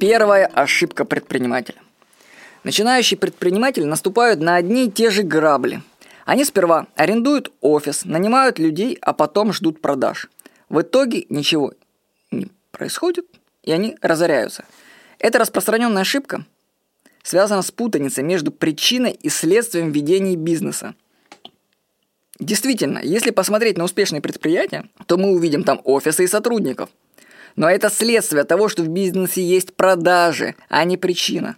Первая ошибка предпринимателя. Начинающий предприниматель наступает на одни и те же грабли. Они сперва арендуют офис, нанимают людей, а потом ждут продаж. В итоге ничего не происходит, и они разоряются. Эта распространенная ошибка связана с путаницей между причиной и следствием ведения бизнеса. Действительно, если посмотреть на успешные предприятия, то мы увидим там офисы и сотрудников. Но это следствие того, что в бизнесе есть продажи, а не причина.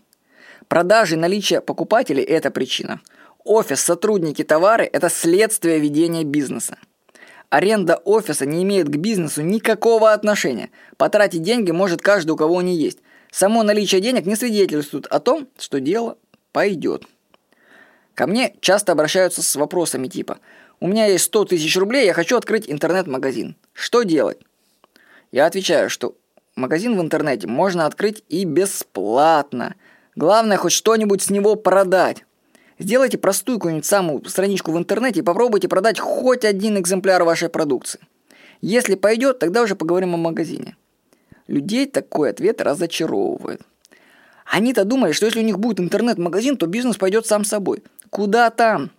Продажи и наличие покупателей – это причина. Офис, сотрудники, товары – это следствие ведения бизнеса. Аренда офиса не имеет к бизнесу никакого отношения. Потратить деньги может каждый, у кого они есть. Само наличие денег не свидетельствует о том, что дело пойдет. Ко мне часто обращаются с вопросами типа: «У меня есть 100 тысяч рублей, я хочу открыть интернет-магазин. Что делать?» Я отвечаю, что магазин в интернете можно открыть и бесплатно. Главное, хоть что-нибудь с него продать. Сделайте простую какую-нибудь самую страничку в интернете и попробуйте продать хоть один экземпляр вашей продукции. Если пойдет, тогда уже поговорим о магазине. Людей такой ответ разочаровывает. Они-то думали, что если у них будет интернет-магазин, то бизнес пойдет сам собой. Куда там?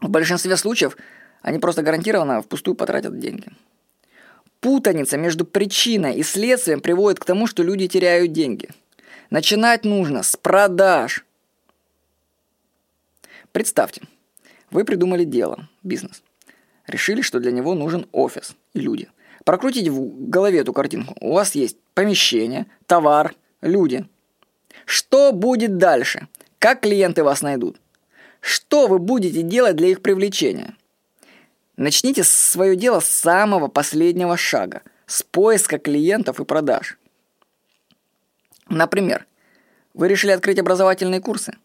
В большинстве случаев они просто гарантированно впустую потратят деньги. Путаница между причиной и следствием приводит к тому, что люди теряют деньги. Начинать нужно с продаж. Представьте, вы придумали дело, бизнес. Решили, что для него нужен офис и люди. Прокрутите в голове эту картинку. У вас есть помещение, товар, люди. Что будет дальше? Как клиенты вас найдут? Что вы будете делать для их привлечения? Начните свое дело с самого последнего шага, с поиска клиентов и продаж. Например, вы решили открыть образовательные курсы.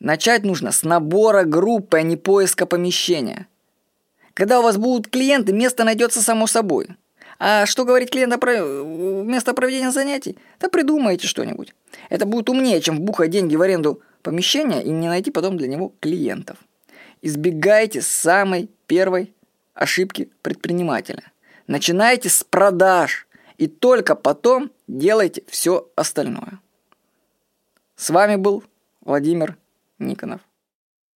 Начать нужно с набора группы, а не поиска помещения. Когда у вас будут клиенты, место найдется само собой. А что говорить клиентам про место проведения занятий? Да придумайте что-нибудь. Это будет умнее, чем вбухать деньги в аренду помещения и не найти потом для него клиентов. Избегайте самой первой ошибки предпринимателя. Начинайте с продаж и только потом делайте все остальное. С вами был Владимир Никонов.